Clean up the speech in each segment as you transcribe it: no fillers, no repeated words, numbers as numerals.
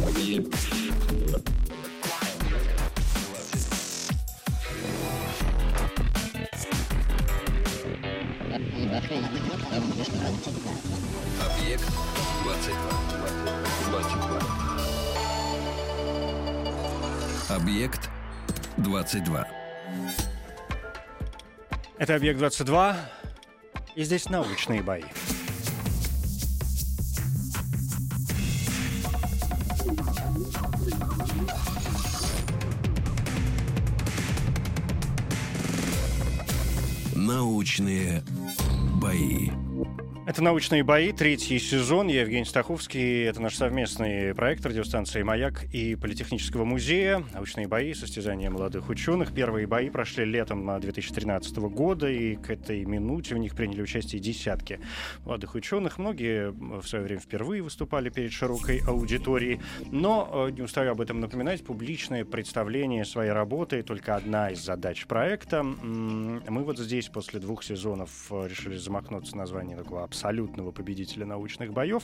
Объект 22. Объект 22. Это объект 22, и здесь научные бои. Научные бои. Это «Научные бои», третий сезон. Я Евгений Стаховский. Это наш совместный проект радиостанции «Маяк» и Политехнического музея. «Научные бои», состязания молодых ученых. Первые бои прошли летом 2013 года, и к этой минуте в них приняли участие десятки молодых ученых. Многие в свое время впервые выступали перед широкой аудиторией. Но, не устаю об этом напоминать, публичное представление своей работы — только одна из задач проекта. Мы вот здесь после двух сезонов решили замахнуться названием такого абсолютного победителя научных боев,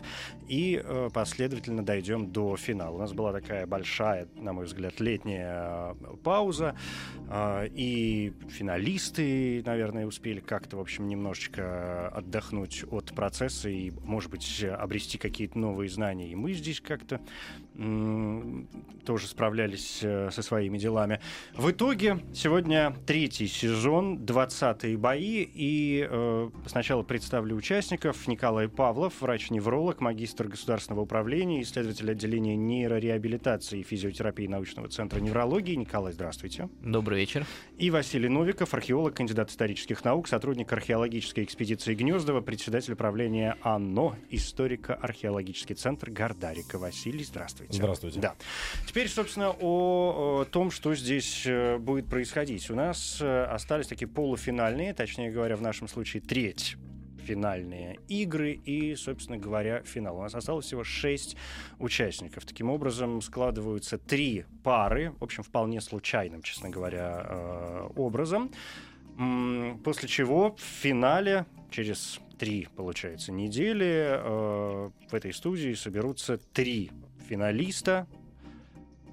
и последовательно дойдем до финала. У нас была такая большая, на мой взгляд, летняя пауза, и финалисты, наверное, успели как-то, в общем, немножечко отдохнуть от процесса и, может быть, обрести какие-то новые знания. И мы здесь как-то тоже справлялись со своими делами. В итоге сегодня третий сезон, 20-е бои, и сначала представлю участников. Николай Павлов, врач-невролог, магистр государственного управления, исследователь отделения нейрореабилитации и физиотерапии научного центра неврологии. Николай, здравствуйте. Добрый вечер. И Василий Новиков, археолог, кандидат исторических наук, сотрудник археологической экспедиции Гнёздова, председатель правления АНО, историко-археологический центр Гордарика. Василий, здравствуйте. Здравствуйте. Да. Теперь, собственно, о том, что здесь будет происходить. У нас остались такие полуфинальные, точнее говоря, в нашем случае треть финальные игры и, собственно говоря, финал. У нас осталось всего 6 участников. Таким образом, складываются 3 пары, в общем, вполне случайным, честно говоря, образом. После чего в финале через 3, получается, недели в этой студии соберутся 3 финалиста,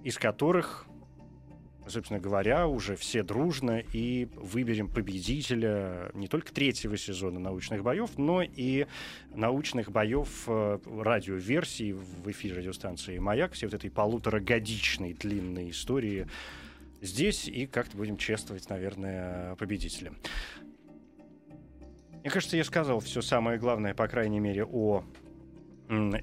из которых, собственно говоря, уже все дружно и выберем победителя не только третьего сезона научных боев, но и научных боев радиоверсии в эфире радиостанции «Маяк», все вот этой полуторагодичной длинной истории здесь, и как-то будем чествовать, наверное, победителя. Мне кажется, я сказал все самое главное, по крайней мере, о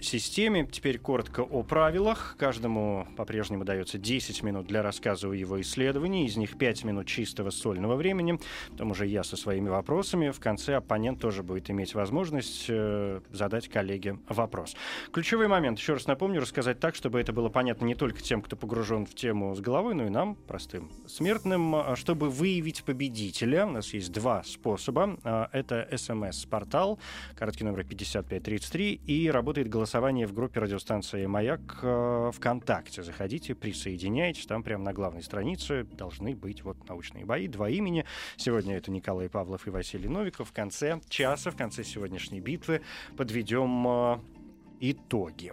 системе. Теперь коротко о правилах. Каждому по-прежнему дается 10 минут для рассказа о его исследовании. Из них 5 минут чистого сольного времени. Потом уже я со своими вопросами. В конце оппонент тоже будет иметь возможность задать коллеге вопрос. Ключевой момент, еще раз напомню, рассказать так, чтобы это было понятно не только тем, кто погружен в тему с головой, но и нам, простым смертным. Чтобы выявить победителя, у нас есть 2 способа. Это СМС-портал, короткий номер 5533, и работа голосование в группе радиостанции «Маяк» ВКонтакте. Заходите, присоединяйтесь. Там прямо на главной странице должны быть вот научные бои. 2 имени. Сегодня это Николай Павлов и Василий Новиков. В конце часа, в конце сегодняшней битвы подведем итоги.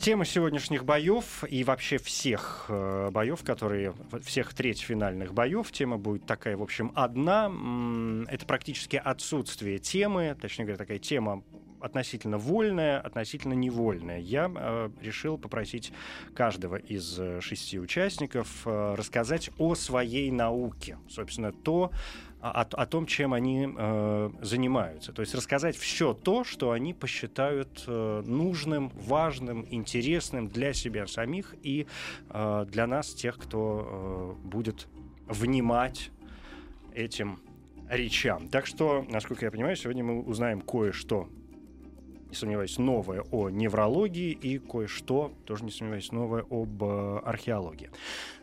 Тема сегодняшних боев и вообще всех боев, которые... Всех треть финальных боев. Тема будет такая, в общем, одна. Это практически отсутствие темы. Точнее говоря, такая тема относительно вольная, относительно невольная. Я решил попросить каждого из 6 участников рассказать о своей науке. Собственно, о том, чем они занимаются. То есть рассказать все то, что они посчитают нужным, важным, интересным для себя самих и для нас, тех, кто будет внимать этим речам. Так что, насколько я понимаю, сегодня мы узнаем кое-что не сомневаюсь, новое о неврологии и кое-что, тоже не сомневаюсь, новое об археологии.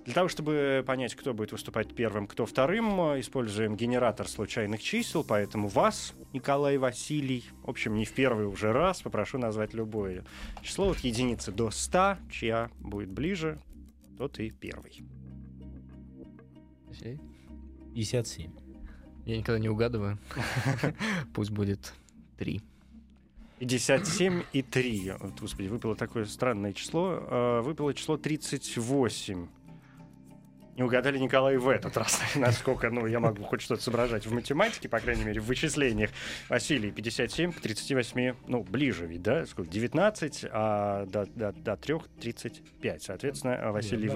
Для того, чтобы понять, кто будет выступать первым, кто вторым, используем генератор случайных чисел, поэтому вас, Николай, Василий, в общем, не в первый уже раз, попрошу назвать любое число от единицы до 100, чья будет ближе, тот и первый. 57. Я никогда не угадываю. Пусть будет 3. 57 и 3. Господи, выпало такое странное число. Выпало число 38. Не угадали, Николай, в этот раз, насколько я могу хоть что-то соображать в математике, по крайней мере, в вычислениях. Василий, 57 к 38, ближе ведь, да? Сколько? 19, а до 3 — 35. Соответственно, Василий,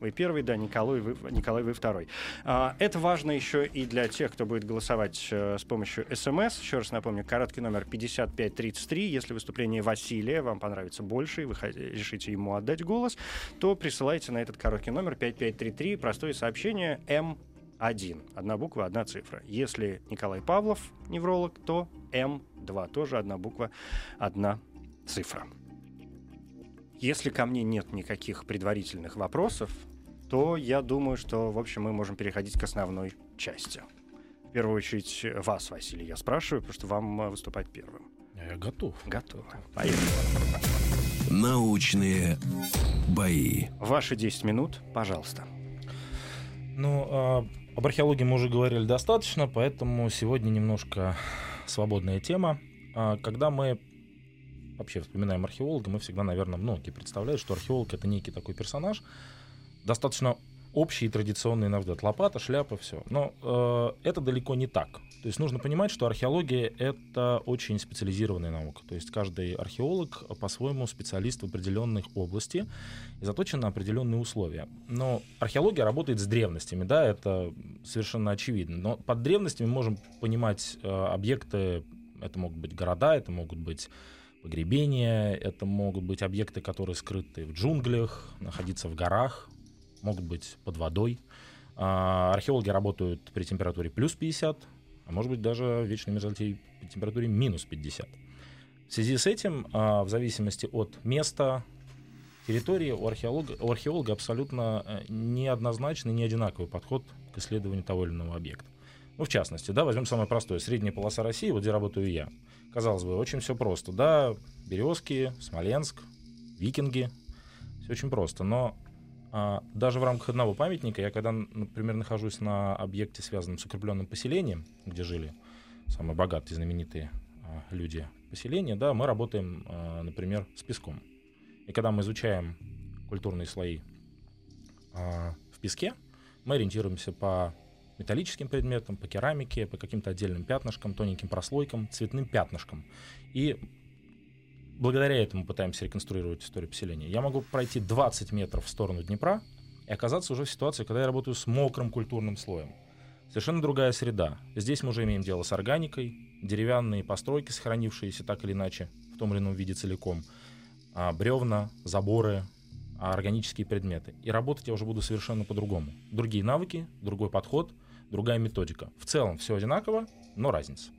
вы первый, да, Николай, вы второй. Это важно еще и для тех, кто будет голосовать с помощью СМС. Еще раз напомню, короткий номер 5533. Если выступление Василия вам понравится больше, и вы решите ему отдать голос, то присылайте на этот короткий номер 5533. Простое сообщение М1. Одна буква, одна цифра. Если Николай Павлов, невролог, то М2. Тоже одна буква, одна цифра. Если ко мне нет никаких предварительных вопросов, то я думаю, что, в общем, мы можем переходить к основной части. В первую очередь вас, Василий, я спрашиваю, потому что вам выступать первым. Я готов. Готов. Поехали. Научные бои. Ваши 10 минут, пожалуйста. Об археологии мы уже говорили достаточно, поэтому сегодня немножко свободная тема. Когда мы вообще вспоминаем археолога, мы всегда, наверное, многие представляют, что археолог — это некий такой персонаж, достаточно общий и традиционный, на взгляд, лопата, шляпа, все. Но это далеко не так. То есть нужно понимать, что археология — это очень специализированная наука. То есть каждый археолог по-своему специалист в определенной области и заточен на определенные условия. Но археология работает с древностями, да, это совершенно очевидно. Но под древностями мы можем понимать объекты, это могут быть города, это могут быть погребения, это могут быть объекты, которые скрыты в джунглях, находятся в горах, могут быть под водой. Археологи работают при температуре плюс 50, а может быть, даже в вечной мерзлоте при температуре минус 50. В связи с этим, в зависимости от места, территории, у археолога абсолютно неоднозначный, не одинаковый подход к исследованию того или иного объекта. В частности, возьмем самое простое. Средняя полоса России, вот где работаю я. Казалось бы, очень все просто. Да, Березки, Смоленск, Викинги. Все очень просто. Но даже в рамках одного памятника, я когда, например, нахожусь на объекте, связанном с укрепленным поселением, где жили самые богатые, знаменитые люди поселения, да, мы работаем, например, с песком. И когда мы изучаем культурные слои в песке, мы ориентируемся по металлическим предметам, по керамике, по каким-то отдельным пятнышкам, тоненьким прослойкам, цветным пятнышкам. И благодаря этому пытаемся реконструировать историю поселения. Я могу пройти 20 метров в сторону Днепра и оказаться уже в ситуации, когда я работаю с мокрым культурным слоем. Совершенно другая среда. Здесь мы уже имеем дело с органикой, деревянные постройки, сохранившиеся так или иначе в том или ином виде целиком, бревна, заборы, органические предметы. И работать я уже буду совершенно по-другому. Другие навыки, другой подход, другая методика. В целом все одинаково, но разница.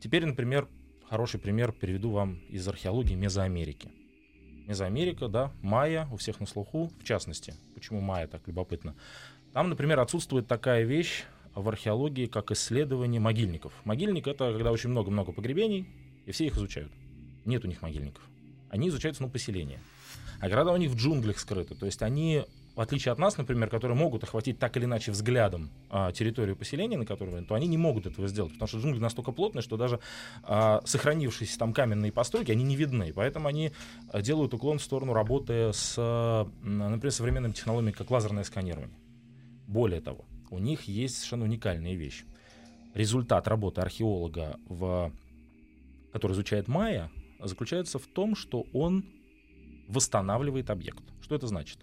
Теперь, например, хороший пример приведу вам из археологии Мезоамерики. Мезоамерика, да, майя, у всех на слуху, в частности. Почему майя так любопытно? Там, например, отсутствует такая вещь в археологии, как исследование могильников. Могильник — это когда очень много-много погребений, и все их изучают. Нет у них могильников. Они изучаются, поселения. А города у них в джунглях скрыты. То есть они, в отличие от нас, например, которые могут охватить так или иначе взглядом территорию поселения, на которую, то они не могут этого сделать, потому что джунгли настолько плотные, что даже сохранившиеся там каменные постройки, они не видны. Поэтому они делают уклон в сторону работы с, например, современными технологиями, как лазерное сканирование. Более того, у них есть совершенно уникальные вещи. Результат работы археолога, который изучает майя, заключается в том, что он восстанавливает объект. Что это значит?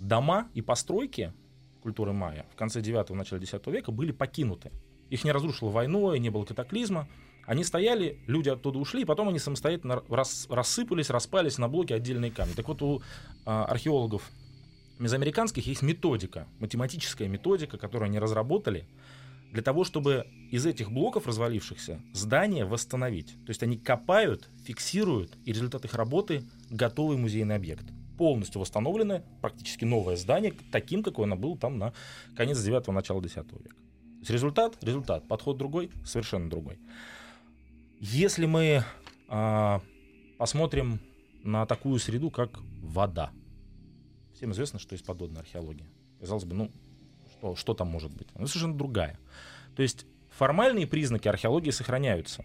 Дома и постройки культуры майя в конце 9-го, начале 10 века были покинуты. Их не разрушила война, не было катаклизма. Они стояли, люди оттуда ушли, и потом они самостоятельно рассыпались, распались на блоки отдельные камни. Так вот, у археологов мезоамериканских есть методика, математическая методика, которую они разработали для того, чтобы из этих блоков развалившихся здания восстановить. То есть они копают, фиксируют, и результат их работы — готовый музейный объект. Полностью восстановленное, практически новое здание, таким, какое оно было там на конец 9-го, начало 10-го века. То есть результат, подход другой, совершенно другой. Если мы посмотрим на такую среду, как вода. Всем известно, что есть подводная археология. Казалось бы, что там может быть? Она совершенно другая. То есть формальные признаки археологии сохраняются.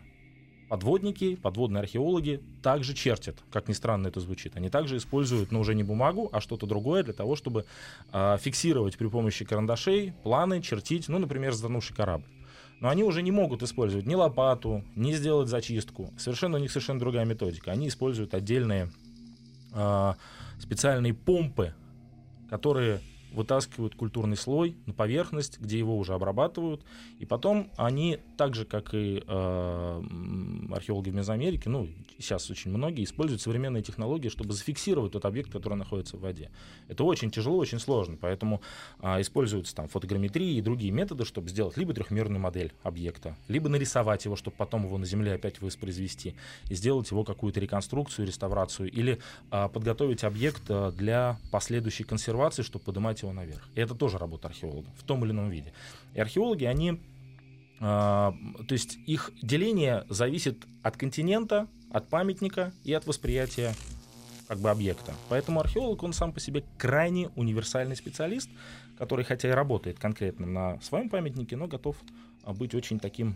Подводники, подводные археологи также чертят, как ни странно это звучит. Они также используют, но уже не бумагу, а что-то другое для того, чтобы фиксировать при помощи карандашей планы, чертить, например, затонувший корабль. Но они уже не могут использовать ни лопату, ни сделать зачистку. Совершенно у них совершенно другая методика. Они используют отдельные специальные помпы, которые вытаскивают культурный слой на поверхность, где его уже обрабатывают. И потом они, так же, как и археологи в Мезоамерике, сейчас очень многие, используют современные технологии, чтобы зафиксировать тот объект, который находится в воде. Это очень тяжело, очень сложно, поэтому используются там фотограмметрия и другие методы, чтобы сделать либо трехмерную модель объекта, либо нарисовать его, чтобы потом его на земле опять воспроизвести, и сделать его какую-то реконструкцию, реставрацию, или подготовить объект для последующей консервации, чтобы поднимать его наверх. И это тоже работа археолога в том или ином виде. И археологи, они, то есть их деление зависит от континента, от памятника и от восприятия объекта. Поэтому археолог, он сам по себе крайне универсальный специалист, который хотя и работает конкретно на своем памятнике, но готов быть очень таким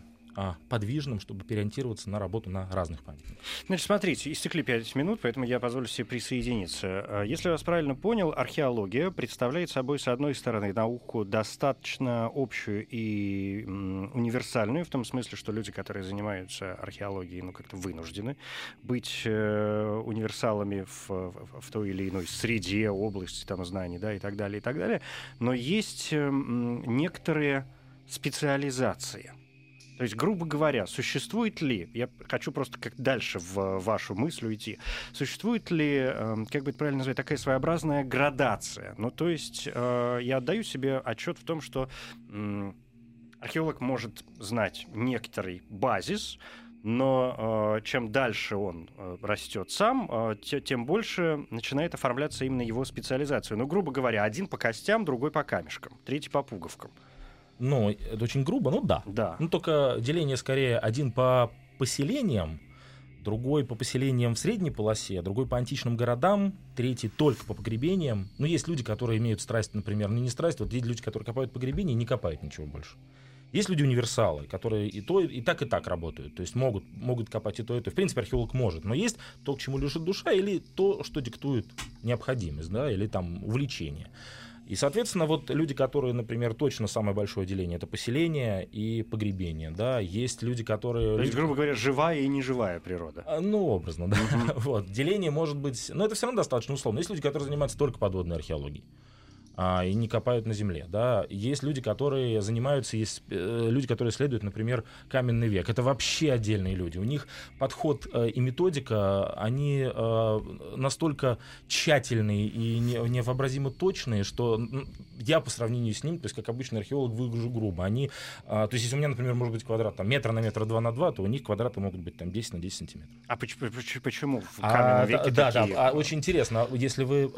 подвижным, чтобы переориентироваться на работу на разных памятниках. Значит, смотрите, истекли 5 минут, поэтому я позволю себе присоединиться. Если я вас правильно понял, археология представляет собой, с одной стороны, науку достаточно общую и универсальную, в том смысле, что люди, которые занимаются археологией, как-то вынуждены быть универсалами в той или иной среде, области знаний, да, и так далее. Но есть некоторые специализации. То есть, грубо говоря, существует ли, я хочу просто как дальше в вашу мысль уйти, существует ли, как бы это правильно назвать, такая своеобразная градация? То есть, я отдаю себе отчет в том, что археолог может знать некоторый базис, но чем дальше он растет сам, тем больше начинает оформляться именно его специализация. Грубо говоря, один по костям, другой по камешкам, третий по пуговкам. Это очень грубо, да. Только деление скорее один по поселениям, другой по поселениям в средней полосе, другой по античным городам, третий только по погребениям. Есть люди, которые имеют страсть, например, не страсть, есть люди, которые копают погребения и не копают ничего больше. Есть люди-универсалы, которые и так работают, то есть могут копать и то, и то. В принципе, археолог может, но есть то, к чему лежит душа, или то, что диктует необходимость, или увлечение. И, соответственно, люди, которые, например, точно самое большое деление — это поселение и погребение, есть люди, которые... То есть, грубо говоря, живая и неживая природа. Образно, да. Mm-hmm. Деление может быть... это все равно достаточно условно. Есть люди, которые занимаются только подводной археологией и не копают на земле, Есть люди, которые занимаются, есть люди, которые исследуют, например, каменный век. Это вообще отдельные люди. У них подход и методика, они настолько тщательные и невообразимо точные, что я по сравнению с ним, то есть как обычный археолог, выгляжу грубо. Они, то есть если у меня, например, может быть квадрат метр на метр, 2 на 2, то у них квадраты могут быть 10 на 10 сантиметров. А почему в каменном веке такие? Очень интересно, если вы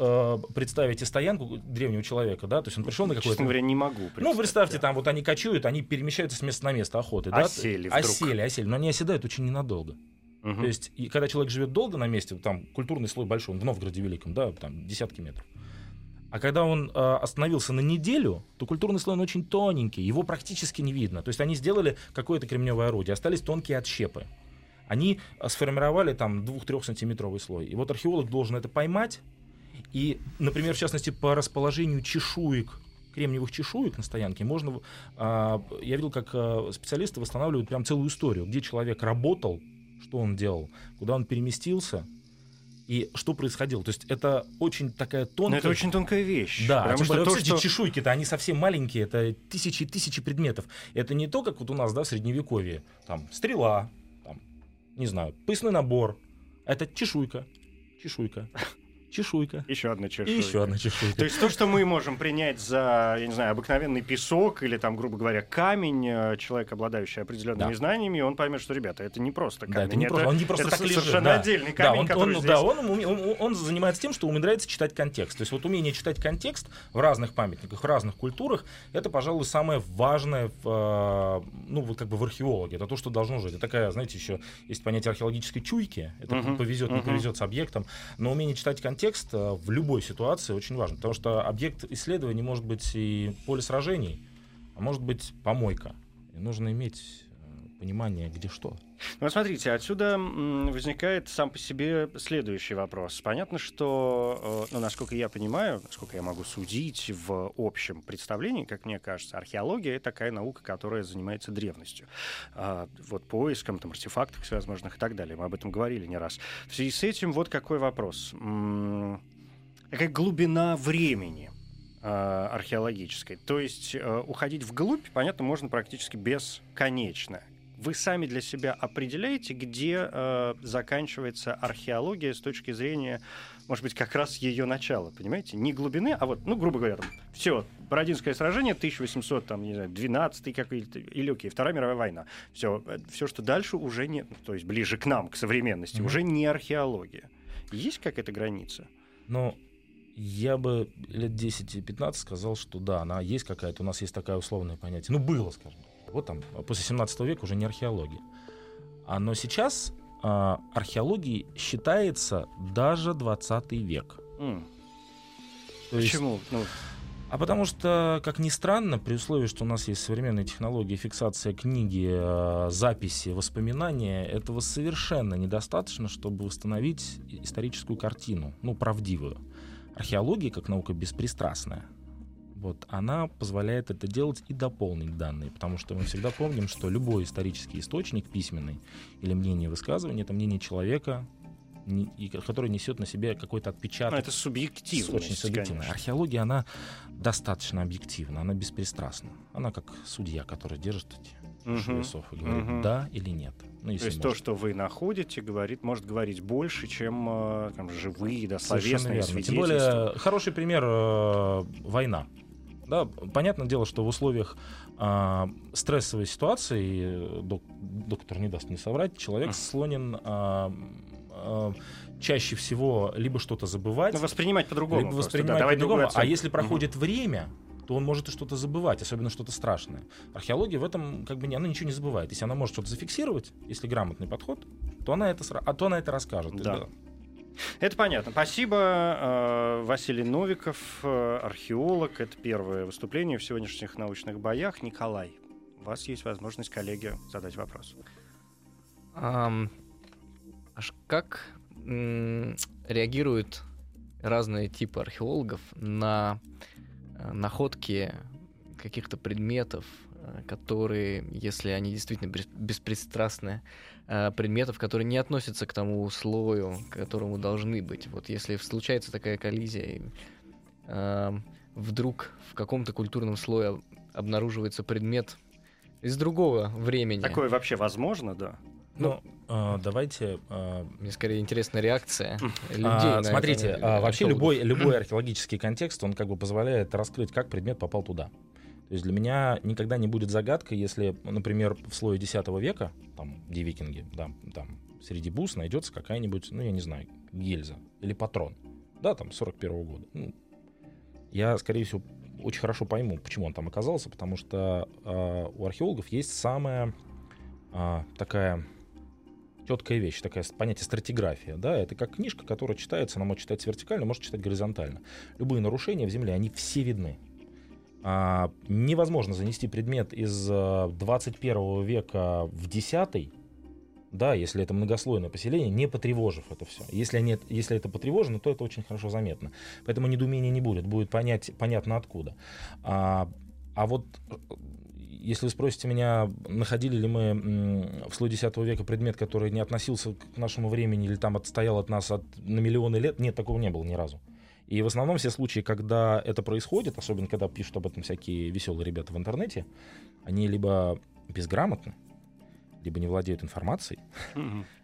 представите стоянку древнего человека, то есть он пришел на какой-то... Честно говоря, не могу представить. Представьте, они кочуют, они перемещаются с места на место охоты. Осели, но они оседают очень ненадолго. Угу. То есть, и когда человек живет долго на месте, там культурный слой большой, он в Новгороде Великом, там десятки метров. А когда он остановился на неделю, то культурный слой очень тоненький, его практически не видно. То есть они сделали какое-то кремневое орудие, остались тонкие отщепы. Они сформировали 2-3-сантиметровый слой. И археолог должен это поймать. И, например, в частности, по расположению кремниевых чешуек на стоянке, можно... Я видел, как специалисты восстанавливают прям целую историю, где человек работал, что он делал, куда он переместился и что происходило. То есть это очень такая тонкая... это очень тонкая вещь. Да, потому что вообще эти чешуйки-то, они совсем маленькие, это тысячи и тысячи предметов. Это не то, как у нас, в Средневековье. Стрела, поясной набор. Это чешуйка. Чешуйка. Еще одна чешуйка. И еще одна чешуйка. То есть то, что мы можем принять за, я не знаю, обыкновенный песок или там, грубо говоря, камень, человек, обладающий определенными знаниями, он поймет, что, ребята, это не просто камень. Да, это не просто, он не просто так лежит. Совершенно отдельный камень, который здесь... Да, он занимается тем, что умудряется читать контекст. То есть вот умение читать контекст в разных памятниках, в разных культурах, это, пожалуй, самое важное в археологе. Это то, что должно жить. Это такая, знаете, еще есть понятие археологической чуйки. Это повезет, не повезет с объектом. Но умение читать контекст в любой ситуации очень важно, потому что объект исследования может быть и поле сражений, а может быть помойка. И нужно иметь понимание, где что. Ну, смотрите, отсюда возникает сам по себе следующий вопрос. Понятно, что, насколько я понимаю, насколько я могу судить в общем представлении, как мне кажется, археология — это такая наука, которая занимается древностью. Вот поиском там, артефактов всевозможных и так далее. Мы об этом говорили не раз. В связи с этим вот какой вопрос. Какая глубина времени археологической? То есть уходить вглубь, понятно, можно практически бесконечно. Вы сами для себя определяете, где заканчивается археология с точки зрения, может быть, как раз ее начала, понимаете? Не глубины, а вот, грубо говоря, все, Бородинское сражение, 1812 какой-то, или, окей, Вторая мировая война. Все, что дальше, уже не, то есть ближе к нам, к современности, уже не археология. Есть какая-то граница? Но... Я бы лет 10 и 15 сказал, что да, она есть какая-то, у нас есть такое условное понятие. Было, скажем. Вот там, после 17 века уже не археология. Но сейчас археологией считается даже 20 век. Почему? А потому что, как ни странно, при условии, что у нас есть современные технологии, фиксация книги, записи, воспоминания, этого совершенно недостаточно, чтобы восстановить историческую картину, правдивую. Археология, как наука беспристрастная, она позволяет это делать и дополнить данные, потому что мы всегда помним, что любой исторический источник, письменный или мнение, высказывание — это мнение человека, который несет на себе какой-то отпечаток. Это субъективность, очень субъективно. Археология, она достаточно объективна, она беспристрастна. Она как судья, который держит эти весов и говорит, да или нет. То есть то, что вы находите, может говорить больше, чем живые, словесные свидетельства. Тем более, хороший пример — война. Да, понятное дело, что в условиях стрессовой ситуации, доктор не даст мне соврать, человек склонен... чаще всего либо что-то забывать, воспринимать по-другому, либо воспринимать по-другому. А если проходит время, то он может и что-то забывать, особенно что-то страшное. Археология в этом она ничего не забывает. Если она может что-то зафиксировать, если грамотный подход, то она это, расскажет. Да. Это понятно. Спасибо. Василий Новиков, археолог. Это первое выступление в сегодняшних научных боях. Николай, у вас есть возможность, коллеги, задать вопрос. Аж как реагируют разные типы археологов на находки каких-то предметов, которые, если они действительно беспристрастны, предметов, которые не относятся к тому слою, к которому должны быть? Вот если случается такая коллизия, вдруг в каком-то культурном слое обнаруживается предмет из другого времени. Такое вообще возможно, да? Давайте... Мне скорее интересна реакция людей. Смотрите, вообще любой археологический контекст, он позволяет раскрыть, как предмет попал туда. То есть для меня никогда не будет загадкой, если, например, в слое X века, где викинги, среди бус найдется какая-нибудь, гильза или патрон, 41-го года. Я, скорее всего, очень хорошо пойму, почему он там оказался, потому что у археологов есть самая такая... четкая вещь, такое понятие стратиграфия. Да? Это как книжка, которая читается, она может читать вертикально, может читать горизонтально. Любые нарушения в земле, они все видны. Невозможно занести предмет из 21 века в 10-й, если это многослойное поселение, не потревожив это все. Если это потревожено, то это очень хорошо заметно. Поэтому недоумения не будет, понятно откуда. Если вы спросите меня, находили ли мы в слое X века предмет, который не относился к нашему времени или отстоял от нас на миллионы лет, нет, такого не было ни разу. И в основном все случаи, когда это происходит, особенно когда пишут об этом всякие веселые ребята в интернете, они либо безграмотны, либо не владеют информацией,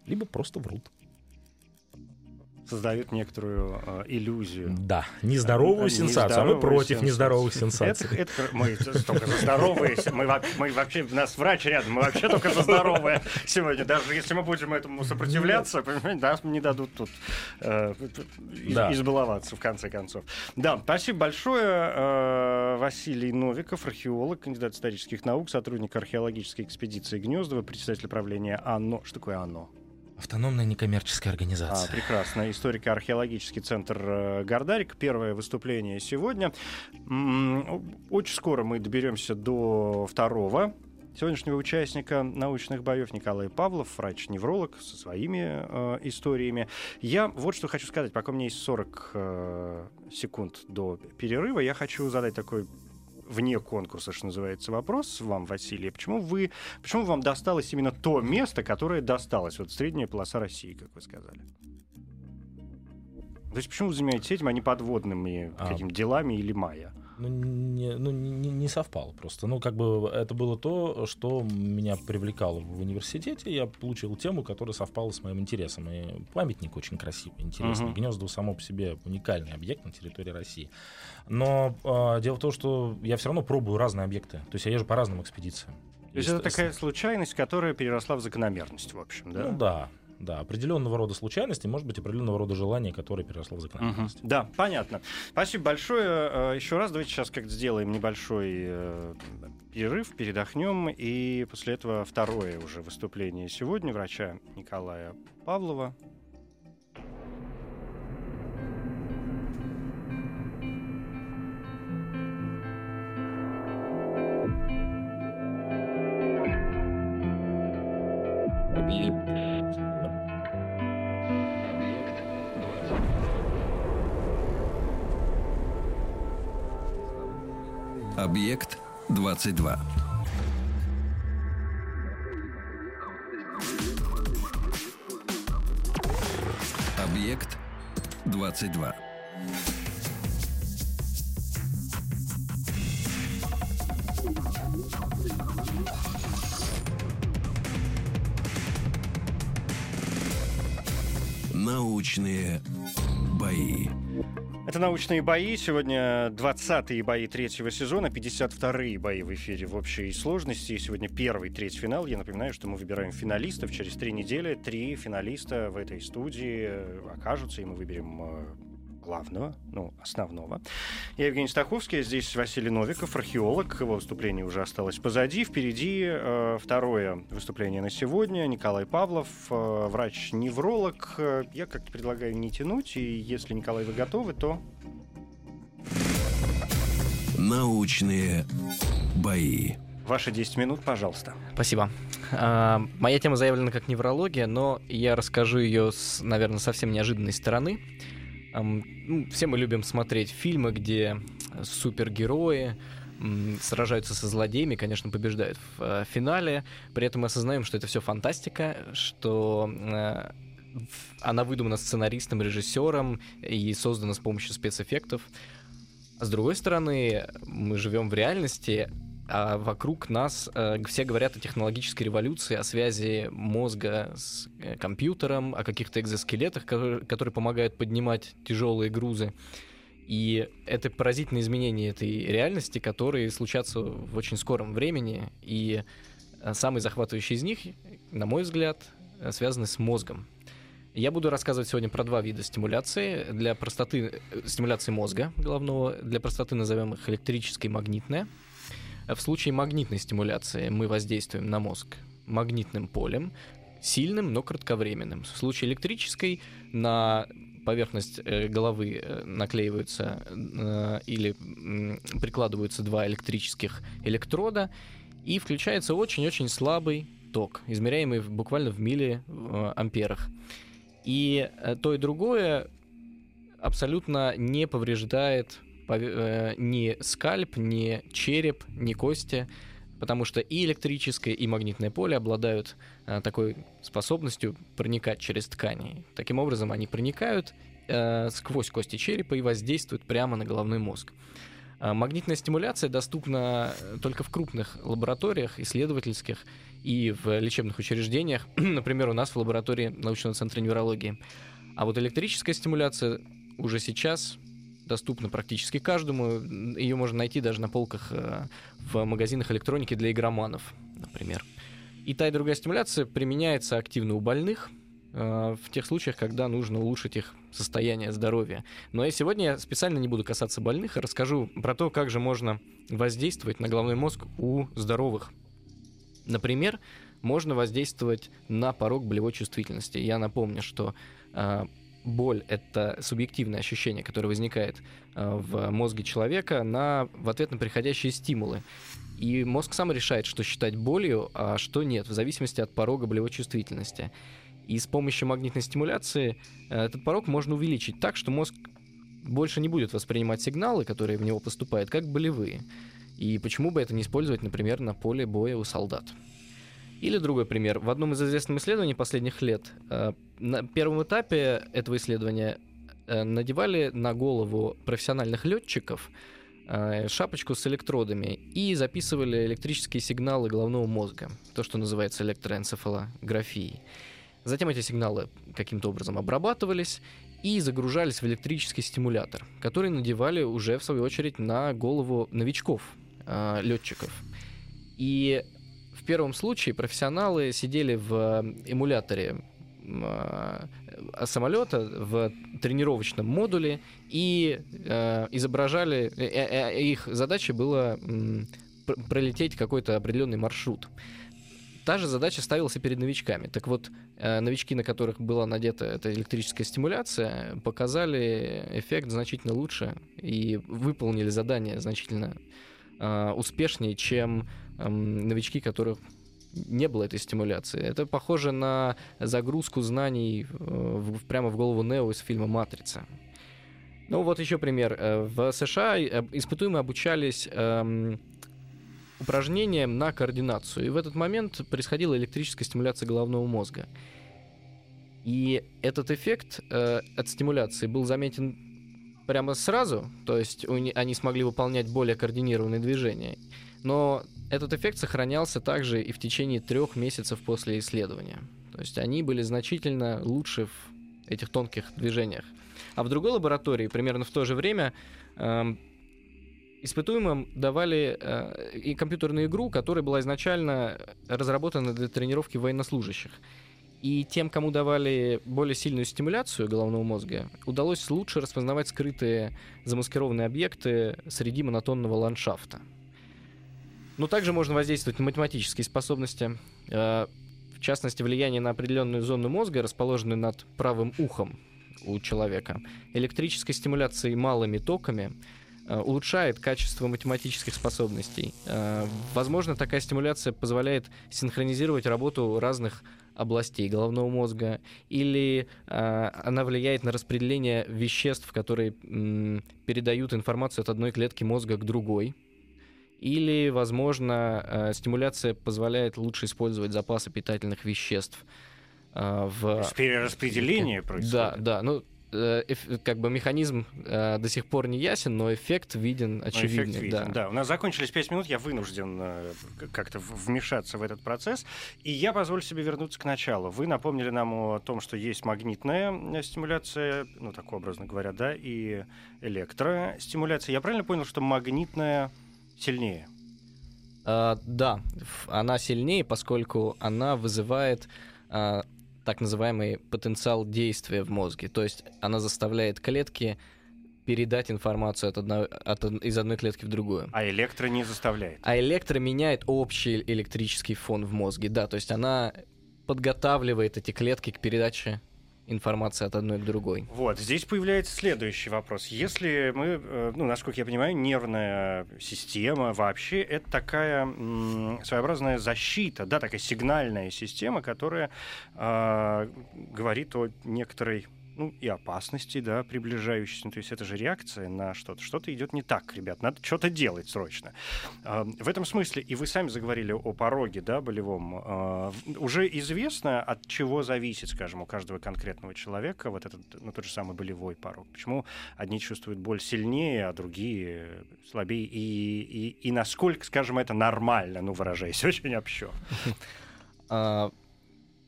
либо просто врут. создают некоторую иллюзию. Да, нездоровую сенсацию, а мы против нездоровых сенсаций. Мы только за здоровые, мы вообще, у нас врач рядом, мы вообще только за здоровые сегодня. Даже если мы будем этому сопротивляться, нас не дадут тут избаловаться, в конце концов. Да, спасибо большое. Василий Новиков, археолог, кандидат исторических наук, сотрудник археологической экспедиции Гнёздова, председатель правления АНО. Что такое АНО? Автономная некоммерческая организация. Прекрасно. Историко-археологический центр «Гордарик». Первое выступление сегодня. Очень скоро мы доберемся до второго сегодняшнего участника научных боев. Николай Павлов, врач-невролог, со своими историями. Я вот что хочу сказать. Пока у меня есть 40 секунд до перерыва, я хочу задать такой вне конкурса, что называется, вопрос вам, Василий. Почему вам досталось именно то место, которое досталось? Вот средняя полоса России, как вы сказали. То есть почему вы занимаетесь этим, а не подводными какими-то делами или Мая? Не совпало просто. Это было то, что меня привлекало в университете. Я получил тему, которая совпала с моим интересом. И памятник очень красивый, интересный. Uh-huh. Гнёздово само по себе уникальный объект на территории России. Но дело в том, что я все равно пробую разные объекты. То есть я езжу по разным экспедициям. То есть это такая случайность, которая переросла в закономерность, в общем, да? Ну да. Да, определенного рода случайности, может быть, определенного рода желания, которое переросло в закономерность. Угу. Да, понятно. Спасибо большое. Еще раз давайте сейчас как-то сделаем небольшой перерыв, передохнем, и после этого второе уже выступление сегодня врача Николая Павлова. Объект 22. Объект 22. Научные бои. Это «Научные бои». Сегодня 20-е бои третьего сезона, 52-е бои в эфире в общей сложности. Сегодня первый третьфинал. Я напоминаю, что мы выбираем финалистов. Через 3 недели 3 финалиста в этой студии окажутся, и мы выберем главного, основного. Я Евгений Стаховский, здесь Василий Новиков, археолог. Его выступление уже осталось позади. Впереди второе выступление на сегодня. Николай Павлов, врач-невролог. Я как-то предлагаю не тянуть, и если, Николай, вы готовы, то... Научные бои. Ваши 10 минут, пожалуйста. Спасибо. Моя тема заявлена как неврология, но я расскажу ее, наверное, совсем неожиданной стороны. Все мы любим смотреть фильмы, где супергерои сражаются со злодеями, конечно, побеждают в финале. При этом мы осознаем, что это все фантастика, что она выдумана сценаристом, режиссером и создана с помощью спецэффектов. С другой стороны, мы живем в реальности, а вокруг нас все говорят о технологической революции, о связи мозга с компьютером, о каких-то экзоскелетах, которые помогают поднимать тяжелые грузы. И это поразительные изменения этой реальности, которые случатся в очень скором времени. И самые захватывающие из них, на мой взгляд, связаны с мозгом. Я буду рассказывать сегодня про 2 вида стимуляции. Для простоты стимуляции мозга головного, для простоты назовем их электрической и магнитная. В случае магнитной стимуляции мы воздействуем на мозг магнитным полем, сильным, но кратковременным. В случае электрической на поверхность головы наклеиваются или прикладываются 2 электрических электрода, и включается очень-очень слабый ток, измеряемый буквально в миллиамперах. И то и другое абсолютно не повреждает ни скальп, ни череп, ни кости, потому что и электрическое, и магнитное поле обладают такой способностью проникать через ткани. Таким образом, они проникают сквозь кости черепа и воздействуют прямо на головной мозг. Магнитная стимуляция доступна только в крупных лабораториях, исследовательских и в лечебных учреждениях, например, у нас в лаборатории научного центра неврологии. А вот электрическая стимуляция уже сейчас доступна практически каждому. Ее можно найти даже на полках в магазинах электроники для игроманов, например. И та и другая стимуляция применяется активно у больных в тех случаях, когда нужно улучшить их состояние здоровья. Но и сегодня я специально не буду касаться больных, а расскажу про то, как же можно воздействовать на головной мозг у здоровых. Например, можно воздействовать на порог болевой чувствительности. Я напомню, что боль — это субъективное ощущение, которое возникает в мозге человека в ответ на приходящие стимулы. И мозг сам решает, что считать болью, а что нет, в зависимости от порога болевой чувствительности. И с помощью магнитной стимуляции этот порог можно увеличить так, что мозг больше не будет воспринимать сигналы, которые в него поступают, как болевые. И почему бы это не использовать, например, на поле боя у солдат? Или другой пример. В одном из известных исследований последних лет на первом этапе этого исследования надевали на голову профессиональных летчиков шапочку с электродами и записывали электрические сигналы головного мозга, то, что называется электроэнцефалографией. Затем эти сигналы каким-то образом обрабатывались и загружались в электрический стимулятор, который надевали уже, в свою очередь, на голову новичков, летчиков. И в первом случае профессионалы сидели в эмуляторе самолета в тренировочном модуле и изображали... Их задачей было пролететь какой-то определенный маршрут. Та же задача ставилась и перед новичками. Так вот, новички, на которых была надета эта электрическая стимуляция, показали эффект значительно лучше и выполнили задание значительно успешнее, чем новички, которых не было этой стимуляции. Это похоже на загрузку знаний прямо в голову Нео из фильма «Матрица». Ну вот еще пример. В США испытуемые обучались упражнениям на координацию. И в этот момент происходила электрическая стимуляция головного мозга. И этот эффект от стимуляции был заметен прямо сразу, то есть они смогли выполнять более координированные движения. Но этот эффект сохранялся также и в течение 3 месяцев после исследования. То есть они были значительно лучше в этих тонких движениях. А в другой лаборатории, примерно в то же время, испытуемым давали и компьютерную игру, которая была изначально разработана для тренировки военнослужащих. И тем, кому давали более сильную стимуляцию головного мозга, удалось лучше распознавать скрытые замаскированные объекты среди монотонного ландшафта. Но также можно воздействовать на математические способности, в частности, влияние на определенную зону мозга, расположенную над правым ухом у человека. Электрической стимуляцией малыми токами улучшает качество математических способностей. Возможно, такая стимуляция позволяет синхронизировать работу разных областей головного мозга, или она влияет на распределение веществ, которые передают информацию от одной клетки мозга к другой, или, возможно, стимуляция позволяет лучше использовать запасы питательных веществ. То есть перераспределение происходит? Да. Как бы механизм до сих пор не ясен, но эффект виден, очевидно. Да. У нас закончились 5 минут, я вынужден как-то вмешаться в этот процесс, и я позволю себе вернуться к началу. Вы напомнили нам о том, что есть магнитная стимуляция, так образно говоря, да, и электростимуляция. Я правильно понял, что магнитная сильнее? Да, она сильнее, поскольку она вызывает так называемый потенциал действия в мозге. То есть она заставляет клетки передать информацию из одной клетки в другую. А электро не заставляет? А электро меняет общий электрический фон в мозге, да. То есть она подготавливает эти клетки к передаче информации от одной к другой. Вот, здесь появляется следующий вопрос. Если мы, насколько я понимаю, нервная система вообще это такая своеобразная защита, да, такая сигнальная система, которая говорит о некоторой и опасности, да, приближающейся. То есть это же реакция на что-то. Что-то идет не так, ребят, надо что-то делать срочно. В этом смысле, и вы сами заговорили о пороге, да, болевом, уже известно, от чего зависит, скажем, у каждого конкретного человека вот этот, тот же самый болевой порог. Почему одни чувствуют боль сильнее, а другие слабее, и насколько, скажем, это нормально, выражаясь очень общо.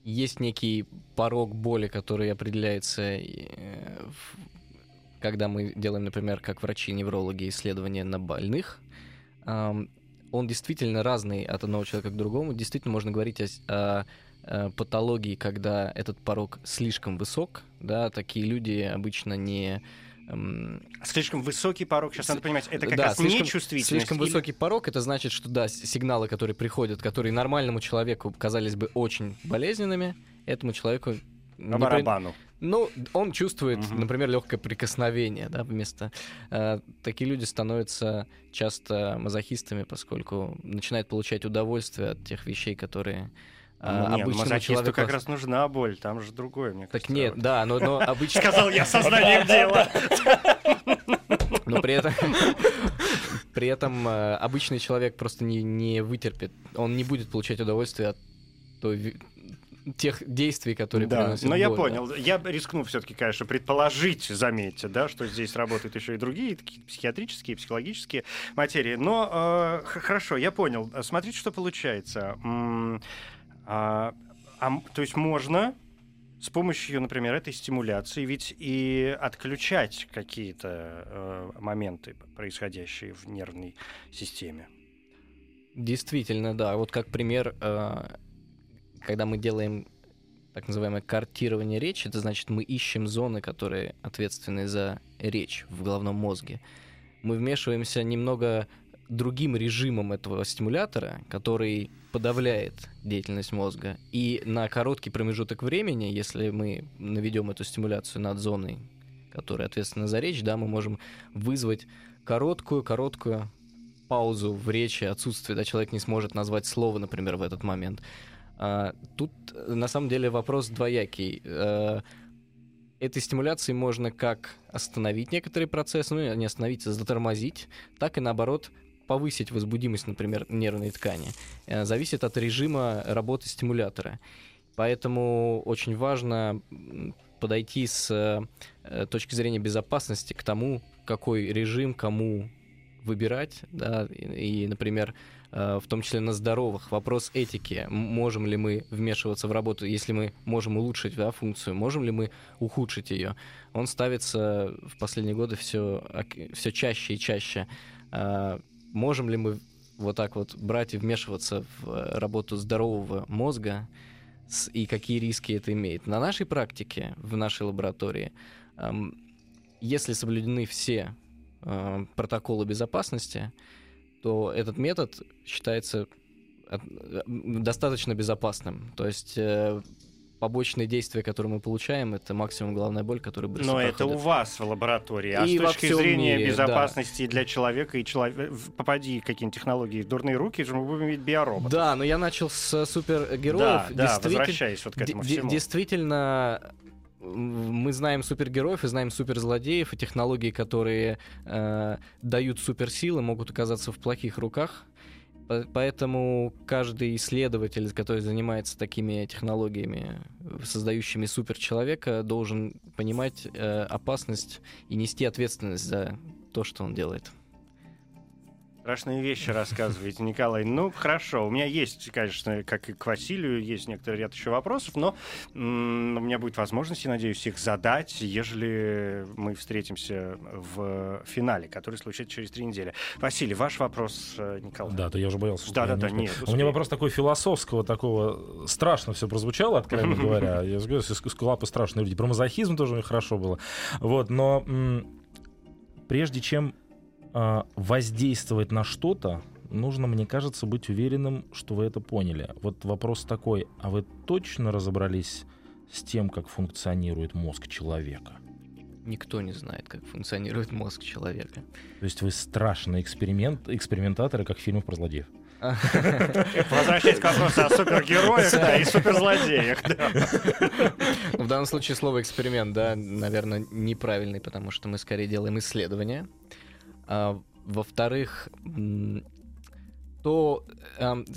есть некий порог боли, который определяется, когда мы делаем, например, как врачи-неврологи, исследования на больных. Он действительно разный от одного человека к другому. Действительно, можно говорить о патологии, когда этот порог слишком высок. Да, такие люди обычно не... Слишком высокий порог, сейчас надо понимать, это как раз нечувствительность. Слишком высокий порог, это значит, что да, сигналы, которые приходят, которые нормальному человеку казались бы очень болезненными, этому человеку... По барабану. Ну, он чувствует, например, легкое прикосновение, да, вместо... Такие люди становятся часто мазохистами, поскольку начинают получать удовольствие от тех вещей, которые... Мазохисту как раз нужна боль, там же другое, мне кажется. Так нет, да, но обычно... Сказал я сознанием дела. Но при этом обычный человек просто не вытерпит, он не будет получать удовольствие от тех действий, которые приносят боль. Я понял. Да. Я рискну все-таки, конечно, предположить, заметьте, да, что здесь работают еще и другие такие психиатрические, психологические материи. Но хорошо, я понял. Смотрите, что получается. То есть можно с помощью, например, этой стимуляции ведь и отключать какие-то моменты, происходящие в нервной системе. Действительно, да. Вот как пример, когда мы делаем так называемое картирование речи, это значит, мы ищем зоны, которые ответственны за речь в головном мозге. Мы вмешиваемся немного другим режимом этого стимулятора, который подавляет деятельность мозга. И на короткий промежуток времени, если мы наведем эту стимуляцию над зоной, которая ответственна за речь, да, мы можем вызвать короткую паузу в речи, отсутствие, да, человек не сможет назвать слово, например, в этот момент. Тут, на самом деле, вопрос двоякий. Этой стимуляцией можно как остановить некоторые процессы, ну, не остановить, а затормозить, так и, наоборот, повысить возбудимость, например, нервной ткани. Зависит от режима работы стимулятора. Поэтому очень важно подойти с точки зрения безопасности к тому, какой режим кому выбирать, да, и, например, в том числе на здоровых. Вопрос этики. Можем ли мы вмешиваться в работу, если мы можем улучшить, да, функцию, можем ли мы ухудшить ее? Он ставится в последние годы все чаще и чаще. Можем ли мы вот так вот брать и вмешиваться в работу здорового мозга, и какие риски это имеет? На нашей практике, в нашей лаборатории, если соблюдены все протоколы безопасности, то этот метод считается достаточно безопасным. То есть побочные действия, которые мы получаем, это максимум головная боль, которая быстро проходит. Но это у вас в лаборатории. А и с точки зрения мире, безопасности, да, для человека, и попади какие-нибудь технологии в дурные руки, мы будем иметь биороботов. Да, но я начал с супергероев. Да, возвращаясь вот к этому всему. Действительно, мы знаем супергероев и знаем суперзлодеев, и технологии, которые дают суперсилы, могут оказаться в плохих руках. Поэтому каждый исследователь, который занимается такими технологиями, создающими суперчеловека, должен понимать опасность и нести ответственность за то, что он делает. Страшные вещи рассказываете, Николай. Ну, хорошо. У меня есть, конечно, как и к Василию, есть некоторый ряд еще вопросов, но у меня будет возможность, я надеюсь, их задать, ежели мы встретимся в финале, который случится через 3 недели. Василий, ваш вопрос, Николай. Да, то я уже боялся. У меня вопрос такой философского, такого страшно все прозвучало, откровенно говоря. Я же говорю, с клапы страшные люди. Про мазохизм тоже хорошо было. Вот, но прежде чем воздействовать на что-то, нужно, мне кажется, быть уверенным, что вы это поняли. Вот вопрос такой: а вы точно разобрались с тем, как функционирует мозг человека? Никто не знает, как функционирует мозг человека. То есть вы страшный экспериментаторы, как в фильмах про злодеев. Возвращаясь к вопросу о супергероях и суперзлодеях. В данном случае слово «эксперимент», да, наверное, неправильный, потому что мы скорее делаем исследования. Во-вторых, то,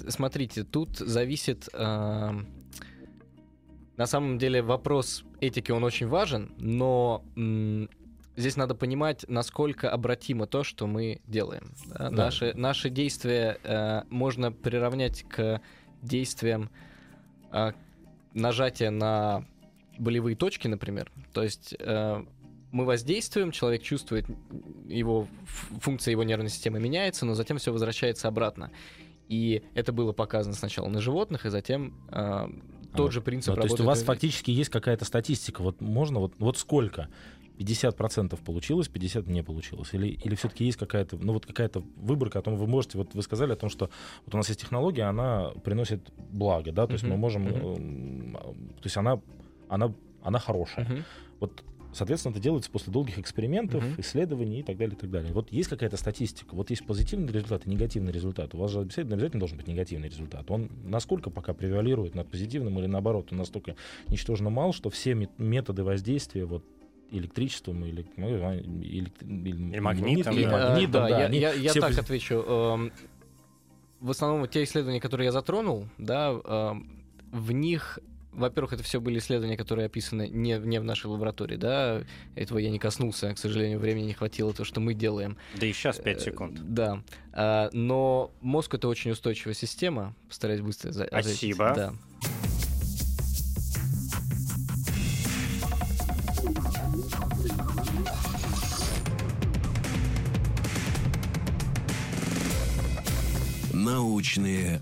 смотрите, тут зависит, на самом деле вопрос этики, он очень важен, но здесь надо понимать, насколько обратимо то, что мы делаем. Да. Наши действия можно приравнять к действиям нажатие на болевые точки, например. То есть мы воздействуем, человек чувствует, его функция его нервной системы меняется, но затем все возвращается обратно. И это было показано сначала на животных, и затем тот же принцип работает. То есть у вас фактически есть какая-то статистика. Вот можно, вот сколько? 50% получилось, 50% не получилось? Или все-таки есть какая-то, ну, вот какая-то выборка, о том, вы можете, вот вы сказали о том, что вот у нас есть технология, она приносит благо, да, то есть мы можем, то есть она хорошая. Вот, соответственно, это делается после долгих экспериментов, исследований и так далее, и так далее. Вот есть какая-то статистика, вот есть позитивный результат и негативный результат. У вас же обязательно должен быть негативный результат. Он насколько пока превалирует над позитивным или наоборот, он настолько ничтожно мал, что все методы воздействия вот электричеством или магнитом. Я так отвечу. В основном те исследования, которые я затронул, да, в них, во-первых, это все были исследования, которые описаны не в нашей лаборатории, да, этого я не коснулся, к сожалению, времени не хватило, то, что мы делаем. Да и сейчас 5 секунд. Да, но мозг — это очень устойчивая система, постараюсь быстро ответить. Спасибо. Да. Научные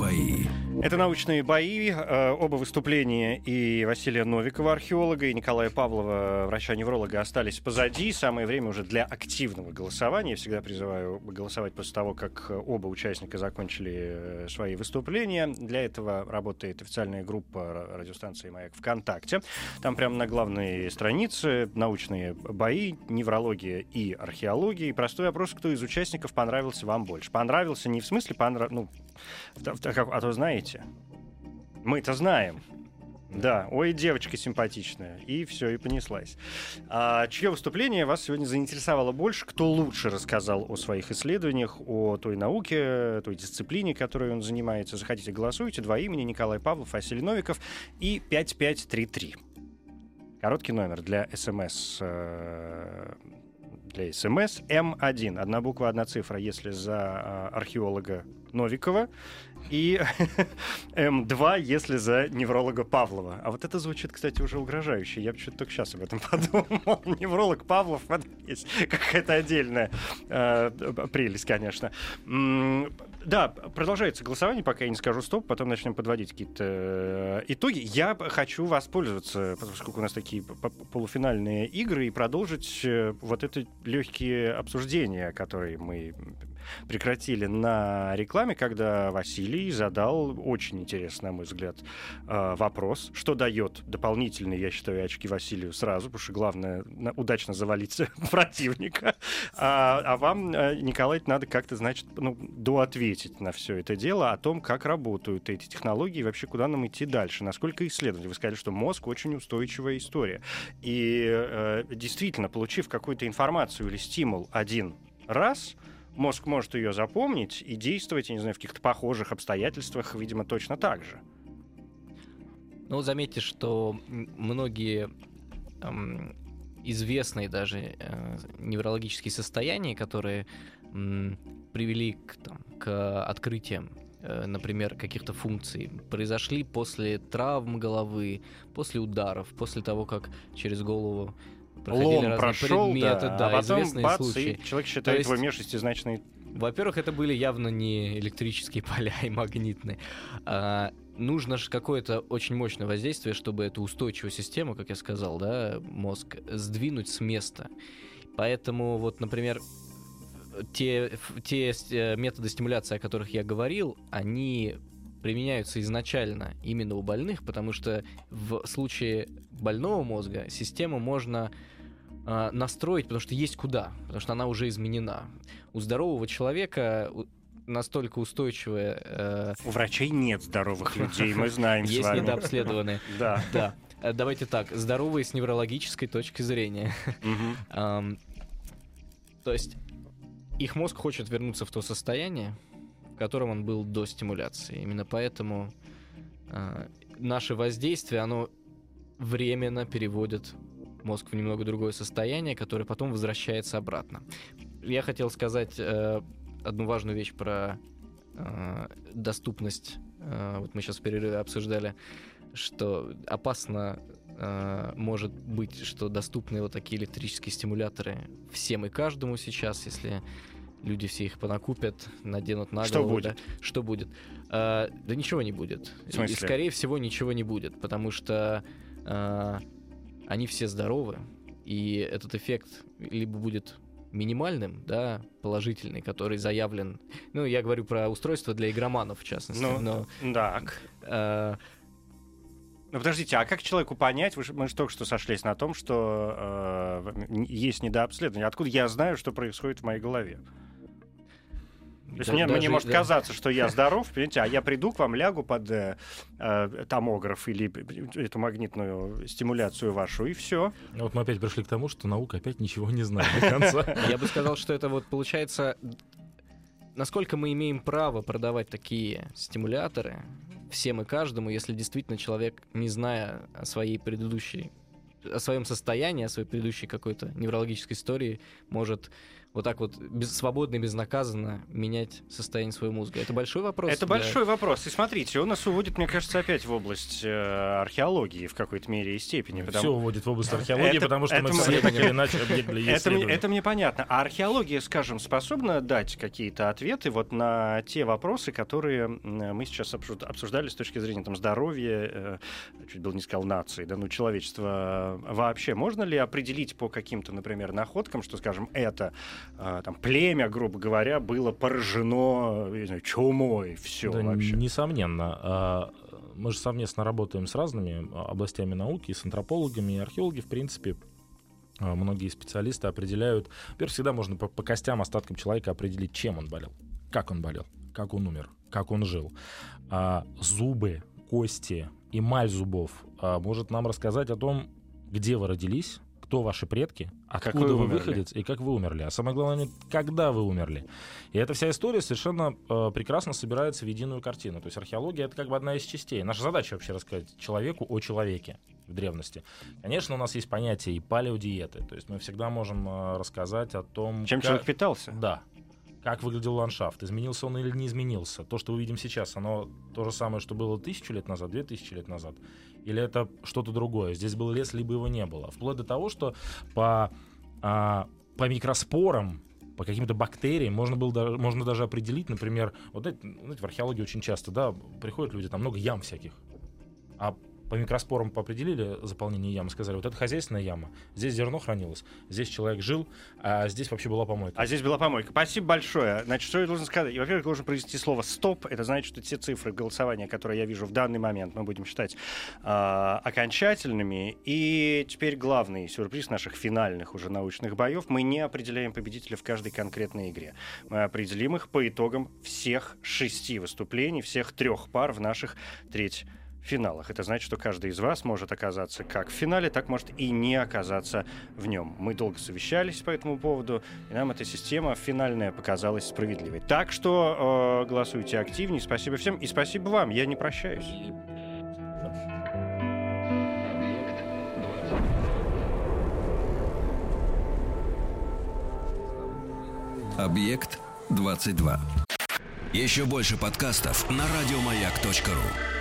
бои. Это «Научные бои». Оба выступления и Василия Новикова, археолога, и Николая Павлова, врача-невролога, остались позади. Самое время уже для активного голосования. Я всегда призываю голосовать после того, как оба участника закончили свои выступления. Для этого работает официальная группа радиостанции «Маяк» ВКонтакте. Там прямо на главной странице «Научные бои», «Неврология» и «Археология». И простой вопрос, кто из участников понравился вам больше. Понравился не в смысле а то знаете. Мы-то знаем. Да, ой, девочка симпатичная. И все, и понеслась. Чье выступление вас сегодня заинтересовало больше? Кто лучше рассказал о своих исследованиях, о той науке, той дисциплине, которой он занимается? Заходите, голосуйте. 2 имени: Николай Павлов, Василий Новиков и 5533. Короткий номер для СМС. Для СМС М1. Одна буква, одна цифра, если за археолога Новикова. И М2, если за невролога Павлова. А вот это звучит, кстати, уже угрожающе. Я почему-то только сейчас об этом подумал. Невролог Павлов, есть какая-то отдельная прелесть, конечно. Да, продолжается голосование, пока я не скажу стоп, потом начнем подводить какие-то итоги. Я хочу воспользоваться, поскольку у нас такие полуфинальные игры, и продолжить вот это легкие обсуждения, которые мы прекратили на рекламе, когда Василий задал очень интересный, на мой взгляд, вопрос, что дает дополнительные, я считаю, очки Василию сразу, потому что главное удачно завалить противника. А вам, Николай, надо как-то, значит, доответить на все это дело о том, как работают эти технологии и вообще куда нам идти дальше, насколько исследовать. Вы сказали, что мозг очень устойчивая история. И действительно, получив какую-то информацию или стимул один раз, мозг может ее запомнить и действовать, я не знаю, в каких-то похожих обстоятельствах, видимо, точно так же. Ну, заметьте, что многие известные даже неврологические состояния, которые привели к открытиям, например, каких-то функций, произошли после травм головы, после ударов, после того, как через голову лом прошел, предметы, а потом бац, случаи. И человек считает в уме шестизначные. Во-первых, это были явно не электрические поля и магнитные. Нужно же какое-то очень мощное воздействие, чтобы эту устойчивую систему, как я сказал, да, мозг, сдвинуть с места. Поэтому, вот, например, те методы стимуляции, о которых я говорил, они применяются изначально именно у больных, потому что в случае больного мозга систему можно настроить, потому что есть куда, потому что она уже изменена. У здорового человека настолько устойчивая... У врачей нет здоровых людей, мы знаем с вами. Есть недообследованные. Да. Давайте так, здоровые с неврологической точки зрения. То есть их мозг хочет вернуться в то состояние, в котором он был до стимуляции. Именно поэтому наше воздействие, оно временно переводит мозг в немного другое состояние, которое потом возвращается обратно. Я хотел сказать одну важную вещь про доступность. Вот мы сейчас в перерыве обсуждали, что опасно может быть, что доступны вот такие электрические стимуляторы всем и каждому сейчас, если люди все их понакупят, наденут на голову. Что будет? Да? Что будет? Да ничего не будет. В смысле? И, скорее всего, ничего не будет, потому что они все здоровы, и этот эффект либо будет минимальным, да, положительный, который заявлен... Ну, я говорю про устройство для игроманов, в частности. Ну, но... так. Ну, подождите, а как человеку понять? Мы же только что сошлись на том, что есть недообследование. Откуда я знаю, что происходит в моей голове? То есть да, мне может казаться, что я здоров, понимаете, а я приду к вам, лягу под томограф или эту магнитную стимуляцию вашу, и все. Вот мы опять пришли к тому, что наука опять ничего не знает до конца. Я бы сказал, что это вот получается... Насколько мы имеем право продавать такие стимуляторы всем и каждому, если действительно человек, не зная о своем состоянии, о своей предыдущей какой-то неврологической истории, может вот так вот свободно и безнаказанно менять состояние своего мозга. Это большой вопрос. Это большой вопрос. И смотрите, он нас уводит, мне кажется, опять в область археологии в какой-то мере и степени. Все уводит в область археологии, потому что мы все так или иначе объект для исследования. Это мне понятно. А археология, скажем, способна дать какие-то ответы вот на те вопросы, которые мы сейчас обсуждали с точки зрения там, здоровья, чуть было не сказал нации, да, ну, человечества вообще. Можно ли определить по каким-то, например, находкам, что, скажем, это... Там, племя, грубо говоря, было поражено чумой, все да, вообще. Несомненно. Мы же совместно работаем с разными областями науки, с антропологами, и археологи, в принципе, многие специалисты определяют... Во-первых, всегда можно по костям, остаткам человека определить, чем он болел, как он умер, как он жил. Зубы, кости, эмаль зубов может нам рассказать о том, где вы родились, кто ваши предки, откуда вы выходец и как вы умерли. А самое главное, когда вы умерли. И эта вся история совершенно прекрасно собирается в единую картину. То есть археология — это как бы одна из частей. Наша задача вообще рассказать человеку о человеке в древности. Конечно, у нас есть понятие и палеодиеты. То есть мы всегда можем рассказать о том... Чем человек питался. Да. Как выглядел ландшафт, изменился он или не изменился. То, что мы видим сейчас, оно то же самое, что было 1000 лет назад, 2000 лет назад. Или это что-то другое. Здесь был лес, либо его не было. Вплоть до того, что по микроспорам, по каким-то бактериям можно даже определить, например, вот знаете, в археологии очень часто, да, приходят люди, там много ям всяких. А по микроспорам определили заполнение ямы, сказали, вот это хозяйственная яма, здесь зерно хранилось, здесь человек жил, а здесь вообще была помойка. А здесь была помойка. Спасибо большое. Значит, что я должен сказать? И, во-первых, должен произнести слово «стоп». Это значит, что те цифры голосования, которые я вижу в данный момент, мы будем считать окончательными. И теперь главный сюрприз наших финальных уже научных боев. Мы не определяем победителя в каждой конкретной игре. Мы определим их по итогам всех 6 выступлений, всех 3 пар в наших третьих финалах. Это значит, что каждый из вас может оказаться как в финале, так может и не оказаться в нем. Мы долго совещались по этому поводу, и нам эта система финальная показалась справедливой. Так что голосуйте активнее. Спасибо всем и спасибо вам. Я не прощаюсь. Объект 22. Еще больше подкастов на радиомаяк.ру.